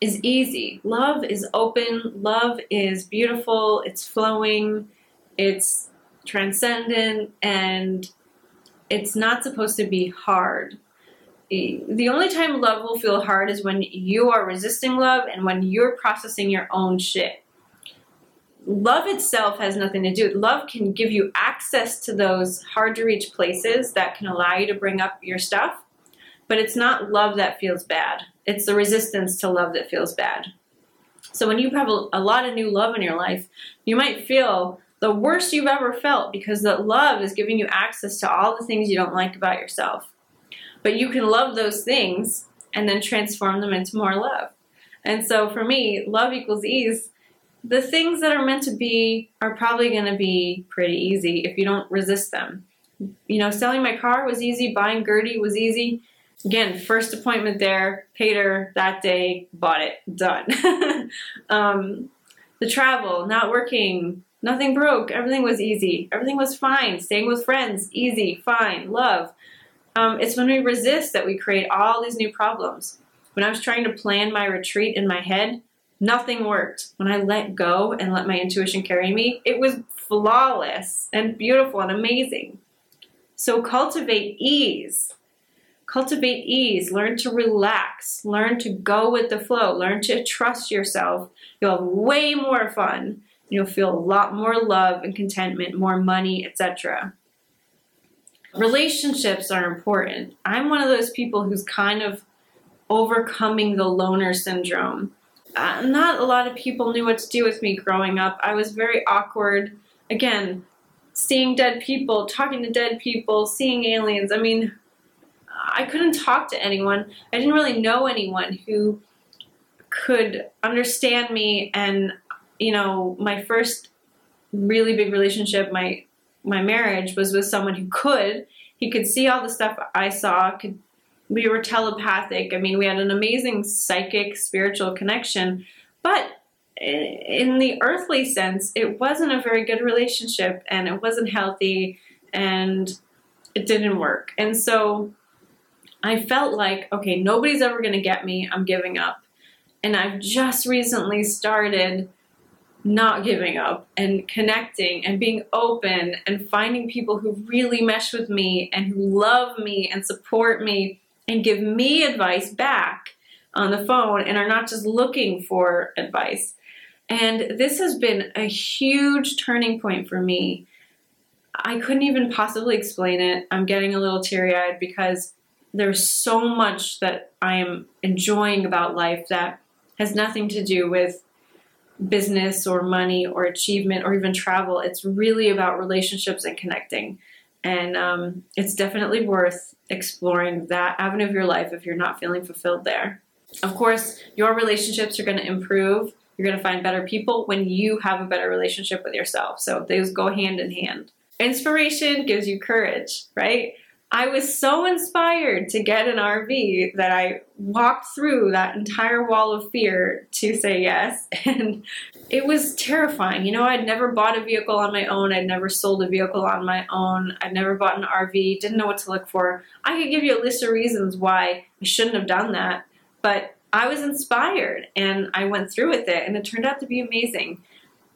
is easy. Love is open. Love is beautiful. It's flowing. It's transcendent. And it's not supposed to be hard. The only time love will feel hard is when you are resisting love and when you're processing your own shit. Love itself has nothing to do with it. Love can give you access to those hard-to-reach places that can allow you to bring up your stuff, but it's not love that feels bad. It's the resistance to love that feels bad. So when you have a, a lot of new love in your life, you might feel the worst you've ever felt, because that love is giving you access to all the things you don't like about yourself. But you can love those things and then transform them into more love. And so for me, love equals ease. The things that are meant to be are probably going to be pretty easy if you don't resist them. You know, selling my car was easy. Buying Gertie was easy. Again, first appointment there, paid her that day, bought it, done. um, the travel, not working, nothing broke, everything was easy. Everything was fine. Staying with friends, easy, fine, love. Um, it's when we resist that we create all these new problems. When I was trying to plan my retreat in my head, nothing worked. When I let go and let my intuition carry me, it was flawless and beautiful and amazing. So cultivate ease. Cultivate ease. Learn to relax. Learn to go with the flow. Learn to trust yourself. You'll have way more fun. You'll feel a lot more love and contentment, more money, et cetera. Relationships are important. I'm one of those people who's kind of overcoming the loner syndrome. Uh, not a lot of people knew what to do with me growing up. I was very awkward. Again, seeing dead people, talking to dead people, seeing aliens. I mean, I couldn't talk to anyone. I didn't really know anyone who could understand me. And, you know, my first really big relationship, my my marriage, was with someone who could. He could see all the stuff I saw, could we were telepathic. I mean, we had an amazing psychic, spiritual connection, but in the earthly sense, it wasn't a very good relationship, and it wasn't healthy, and it didn't work. And so I felt like, okay, nobody's ever going to get me. I'm giving up. And I've just recently started not giving up and connecting and being open and finding people who really mesh with me and who love me and support me and give me advice back on the phone and are not just looking for advice. And this has been a huge turning point for me. I couldn't even possibly explain it. I'm getting a little teary-eyed because there's so much that I am enjoying about life that has nothing to do with business or money or achievement or even travel. It's really about relationships and connecting. And um, it's definitely worth exploring that avenue of your life if you're not feeling fulfilled there. Of course, your relationships are going to improve. You're going to find better people when you have a better relationship with yourself. So those go hand in hand. Inspiration gives you courage, right? I was so inspired to get an R V that I walked through that entire wall of fear to say yes. And it was terrifying. You know, I'd never bought a vehicle on my own. I'd never sold a vehicle on my own. I'd never bought an R V. Didn't know what to look for. I could give you a list of reasons why I shouldn't have done that. But I was inspired and I went through with it, and it turned out to be amazing.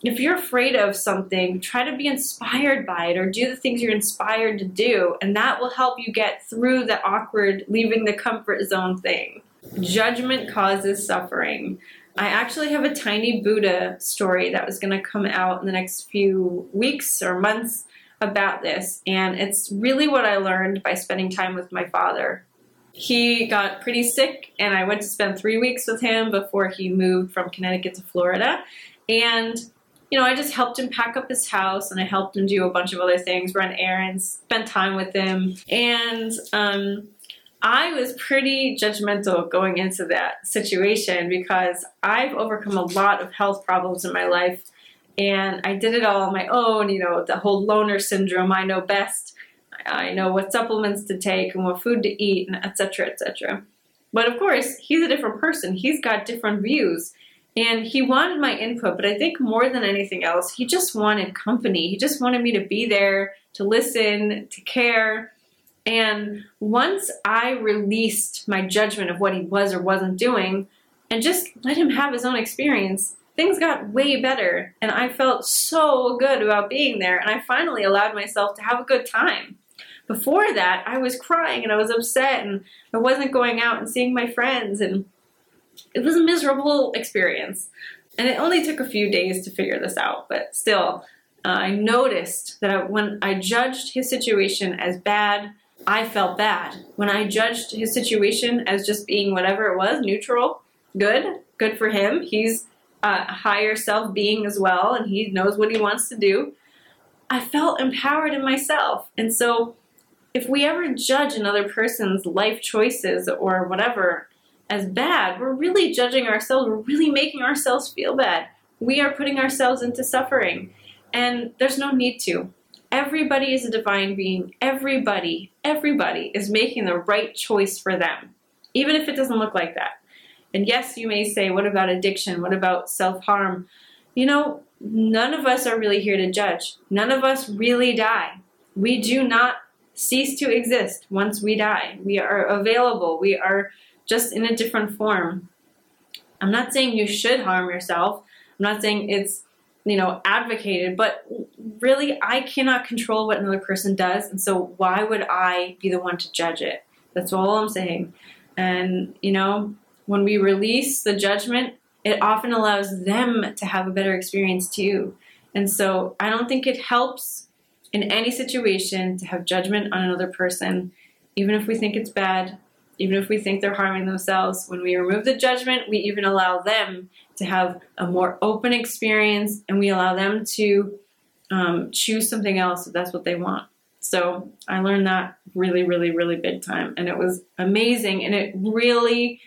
If you're afraid of something, try to be inspired by it or do the things you're inspired to do, and that will help you get through the awkward, leaving the comfort zone thing. Judgment causes suffering. I actually have a tiny Buddha story that was going to come out in the next few weeks or months about this, and it's really what I learned by spending time with my father. He got pretty sick, and I went to spend three weeks with him before he moved from Connecticut to Florida, and you know, I just helped him pack up his house, and I helped him do a bunch of other things, run errands, spend time with him. And um, I was pretty judgmental going into that situation because I've overcome a lot of health problems in my life, and I did it all on my own, you know, the whole loner syndrome, I know best, I know what supplements to take and what food to eat, and et cetera, et cetera. But of course, he's a different person. He's got different views. And he wanted my input, but I think more than anything else, he just wanted company. He just wanted me to be there, to listen, to care. And once I released my judgment of what he was or wasn't doing and just let him have his own experience, things got way better. And I felt so good about being there. And I finally allowed myself to have a good time. Before that, I was crying and I was upset and I wasn't going out and seeing my friends, and it was a miserable experience. And it only took a few days to figure this out, but still, uh, I noticed that I, when I judged his situation as bad, I felt bad. When I judged his situation as just being whatever it was, neutral, good, good for him, he's a higher self being as well, and he knows what he wants to do, I felt empowered in myself. And so if we ever judge another person's life choices or whatever as bad, we're really judging ourselves, we're really making ourselves feel bad. We are putting ourselves into suffering, and there's no need to. Everybody is a divine being. Everybody, everybody is making the right choice for them, even if it doesn't look like that. And yes, you may say, what about addiction? What about self-harm? You know, none of us are really here to judge. None of us really die. We do not cease to exist once we die. We are available. We are just in a different form. I'm not saying you should harm yourself. I'm not saying it's, you know, advocated, but really I cannot control what another person does, and so why would I be the one to judge it? That's all I'm saying. And, you know, when we release the judgment, it often allows them to have a better experience too. And so I don't think it helps in any situation to have judgment on another person, even if we think it's bad, even if we think they're harming themselves. When we remove the judgment, we even allow them to have a more open experience, and we allow them to um, choose something else if that's what they want. So I learned that really, really, really big time. And it was amazing. And it really,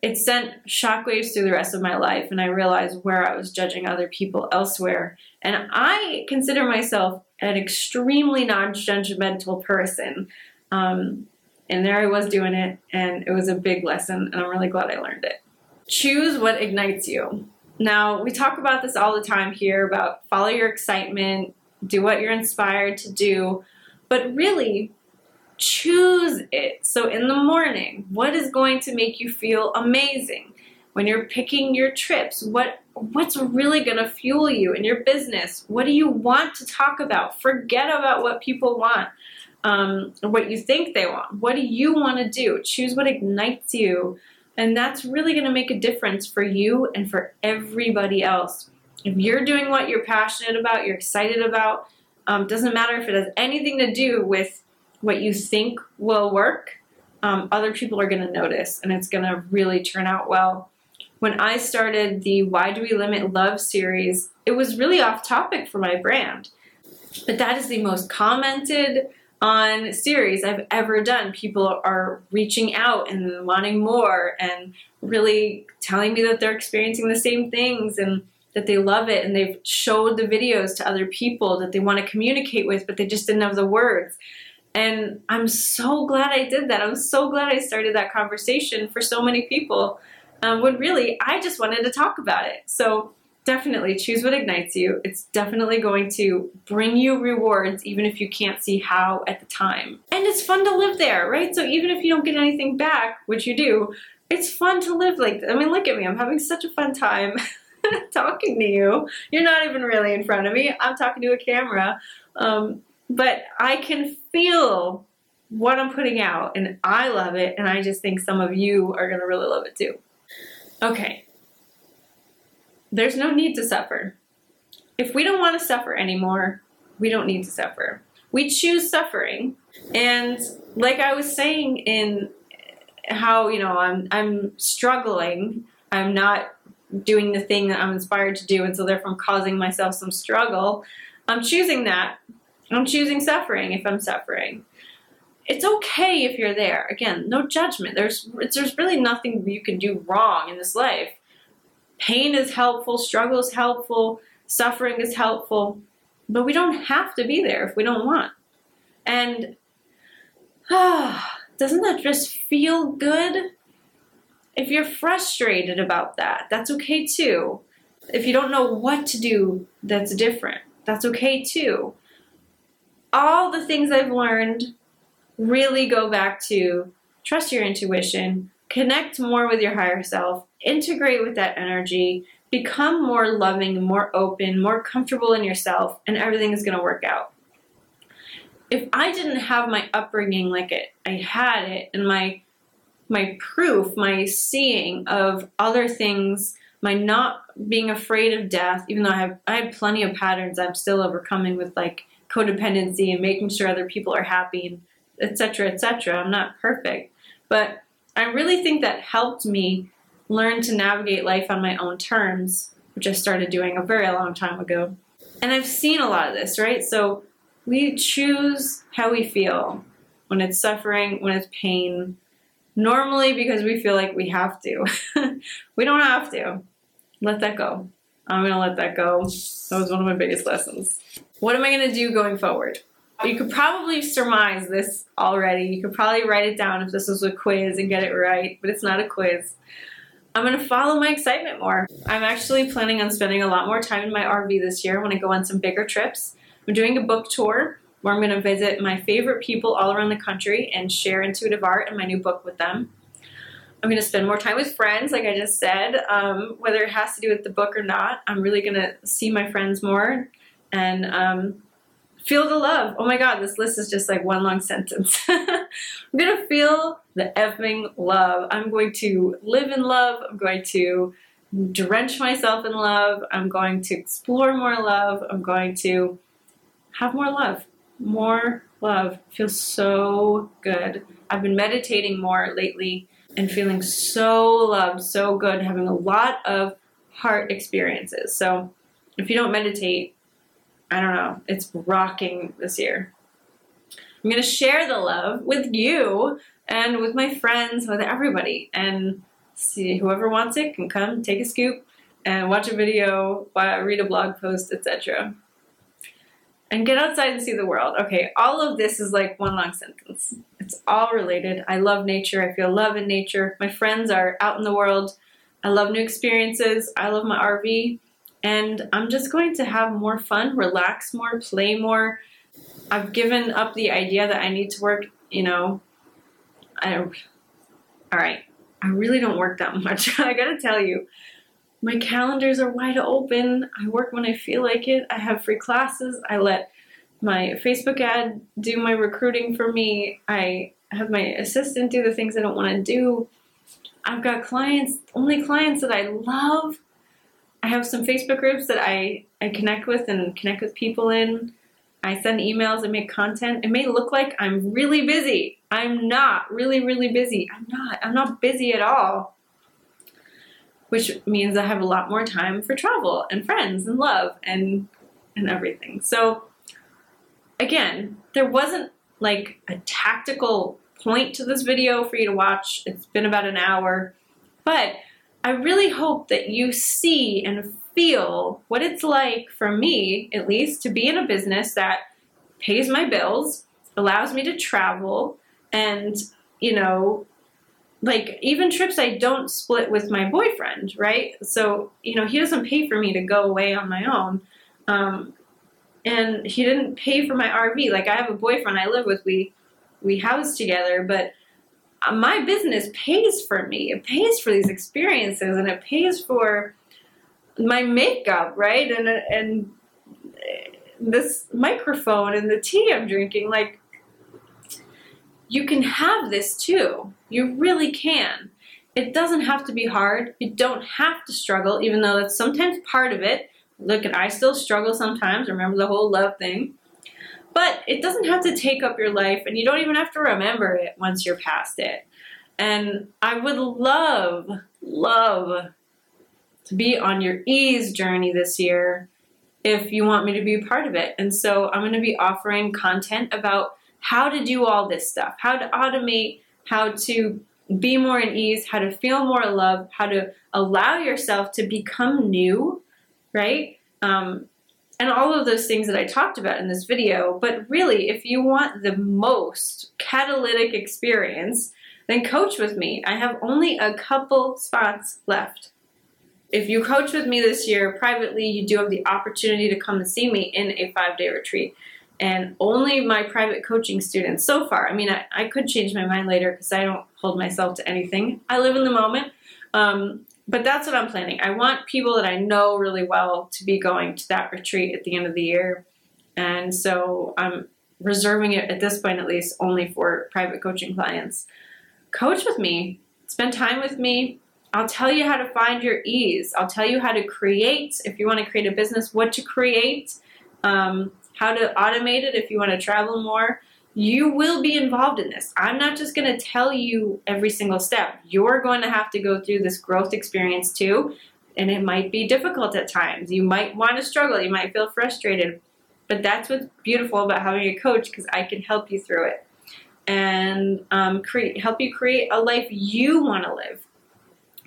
it sent shockwaves through the rest of my life. And I realized where I was judging other people elsewhere. And I consider myself an extremely non-judgmental person. Um, And there I was doing it, and it was a big lesson, and I'm really glad I learned it. Choose what ignites you. Now, we talk about this all the time here about follow your excitement, do what you're inspired to do, but really choose it. So in the morning, what is going to make you feel amazing? When you're picking your trips, what what's really going to fuel you in your business? What do you want to talk about? Forget about what people want. Um, what you think they want. What do you want to do? Choose what ignites you. And that's really going to make a difference for you and for everybody else. If you're doing what you're passionate about, you're excited about, um, doesn't matter if it has anything to do with what you think will work, um, other people are going to notice, and it's going to really turn out well. When I started the Why Do We Limit Love series, it was really off topic for my brand. But that is the most commented on series I've ever done. People are reaching out and wanting more and really telling me that they're experiencing the same things and that they love it, and they've showed the videos to other people that they want to communicate with, but they just didn't have the words. And I'm so glad I did that. I'm so glad I started that conversation for so many people um, when really I just wanted to talk about it. So definitely choose what ignites you. It's definitely going to bring you rewards, even if you can't see how at the time. And it's fun to live there, right? So even if you don't get anything back, which you do, it's fun to live like that. I mean, look at me. I'm having such a fun time talking to you. You're not even really in front of me. I'm talking to a camera. Um, but I can feel what I'm putting out, and I love it. And I just think some of you are going to really love it too. Okay. There's no need to suffer. If we don't want to suffer anymore, we don't need to suffer. We choose suffering. And like I was saying in how, you know, I'm I'm struggling, I'm not doing the thing that I'm inspired to do, and so therefore I'm causing myself some struggle, I'm choosing that. I'm choosing suffering if I'm suffering. It's okay if you're there. Again, no judgment. There's there's really nothing you can do wrong in this life. Pain is helpful. Struggle is helpful. Suffering is helpful. But we don't have to be there if we don't want. And ah, doesn't that just feel good? If you're frustrated about that, that's okay too. If you don't know what to do, that's different. That's okay too. All the things I've learned really go back to trust your intuition, connect more with your higher self, integrate with that energy, become more loving, more open, more comfortable in yourself, and everything is going to work out. If I didn't have my upbringing like it, I had it, and my my proof, my seeing of other things, my not being afraid of death, even though I have I had plenty of patterns I'm still overcoming with, like codependency and making sure other people are happy, and et cetera, et cetera. I'm not perfect, but I really think that helped me learn to navigate life on my own terms, which I started doing a very long time ago. And I've seen a lot of this, right? So we choose how we feel when it's suffering, when it's pain, normally because we feel like we have to. We don't have to. Let that go. I'm going to let that go. That was one of my biggest lessons. What am I going to do going forward? You could probably surmise this already. You could probably write it down if this was a quiz and get it right, but it's not a quiz. I'm going to follow my excitement more. I'm actually planning on spending a lot more time in my R V this year. I want to go on some bigger trips. I'm doing a book tour where I'm going to visit my favorite people all around the country and share intuitive art and my new book with them. I'm going to spend more time with friends, like I just said, um, whether it has to do with the book or not. I'm really going to see my friends more and um, feel the love. Oh my God, this list is just like one long sentence. I'm going to feel the effing love. I'm going to live in love. I'm going to drench myself in love. I'm going to explore more love. I'm going to have more love. More love. Feels so good. I've been meditating more lately and feeling so loved, so good, having a lot of heart experiences. So if you don't meditate, I don't know, it's rocking this year. I'm going to share the love with you and with my friends, with everybody, and see whoever wants it can come take a scoop and watch a video, read a blog post, et cetera. And get outside and see the world. Okay, all of this is like one long sentence. It's all related. I love nature. I feel love in nature. My friends are out in the world. I love new experiences. I love my R V. And I'm just going to have more fun, relax more, play more. I've given up the idea that I need to work, you know. I, all right, I really don't work that much. I gotta tell you. My calendars are wide open. I work when I feel like it. I have free classes. I let my Facebook ad do my recruiting for me. I have my assistant do the things I don't want to do. I've got clients, only clients that I love. I have some Facebook groups that I, I connect with and connect with people in. I send emails. I make content. It may look like I'm really busy. I'm not really, really busy. I'm not. I'm not busy at all. Which means I have a lot more time for travel and friends and love and and everything. So again, there wasn't like a tactical point to this video for you to watch. It's been about an hour, but I really hope that you see and feel what it's like for me, at least, to be in a business that pays my bills, allows me to travel, and, you know, like even trips I don't split with my boyfriend, right? So, you know, he doesn't pay for me to go away on my own. Um, and he didn't pay for my R V. Like I have a boyfriend I live with, we, we house together, but my business pays for me. It pays for these experiences and it pays for my makeup, right? And, and this microphone and the tea I'm drinking, like, you can have this too. You really can. It doesn't have to be hard. You don't have to struggle, even though that's sometimes part of it. Look, and I still struggle sometimes. Remember the whole love thing. But it doesn't have to take up your life, and you don't even have to remember it once you're past it. And I would love, love to be on your ease journey this year if you want me to be a part of it. And so I'm going to be offering content about how to do all this stuff, how to automate, how to be more at ease, how to feel more love, how to allow yourself to become new, right? Um, and all of those things that I talked about in this video. But really, if you want the most catalytic experience, then coach with me. I have only a couple spots left. If you coach with me this year privately, you do have the opportunity to come and see me in a five-day retreat. And only my private coaching students so far. I mean, I, I could change my mind later because I don't hold myself to anything. I live in the moment. Um, but that's what I'm planning. I want people that I know really well to be going to that retreat at the end of the year. And so I'm reserving it at this point, at least, only for private coaching clients. Coach with me. Spend time with me. I'll tell you how to find your ease. I'll tell you how to create, if you want to create a business, what to create. Um... How to automate it if you want to travel more. You will be involved in this. I'm not just going to tell you every single step. You're going to have to go through this growth experience too, and it might be difficult at times. You might want to struggle. You might feel frustrated, but that's what's beautiful about having a coach, because I can help you through it and um, create, help you create a life you want to live.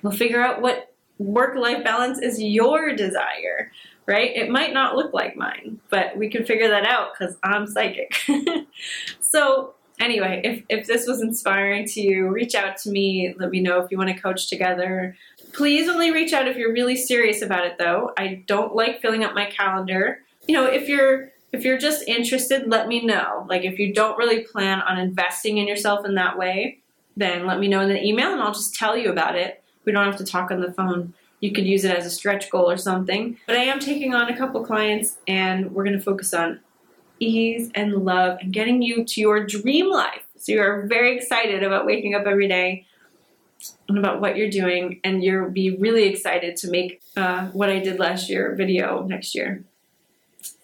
We'll figure out what work-life balance is your desire. Right? It might not look like mine, but we can figure that out because I'm psychic. So anyway, if, if this was inspiring to you, reach out to me. Let me know if you want to coach together. Please only reach out if you're really serious about it, though. I don't like filling up my calendar. You know, if you're if you're just interested, let me know. Like, if you don't really plan on investing in yourself in that way, then let me know in the email and I'll just tell you about it. We don't have to talk on the phone. You could use it as a stretch goal or something. But I am taking on a couple clients, and we're going to focus on ease and love and getting you to your dream life. So you are very excited about waking up every day and about what you're doing, and you'll be really excited to make uh, what I did last year video next year.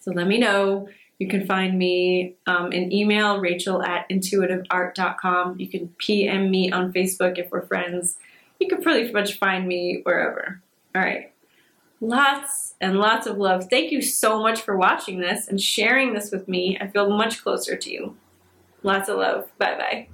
So let me know. You can find me um, in email, Rachel at intuitive art dot com. You can P M me on Facebook if we're friends. You can pretty much find me wherever. All right. Lots and lots of love. Thank you so much for watching this and sharing this with me. I feel much closer to you. Lots of love. Bye-bye.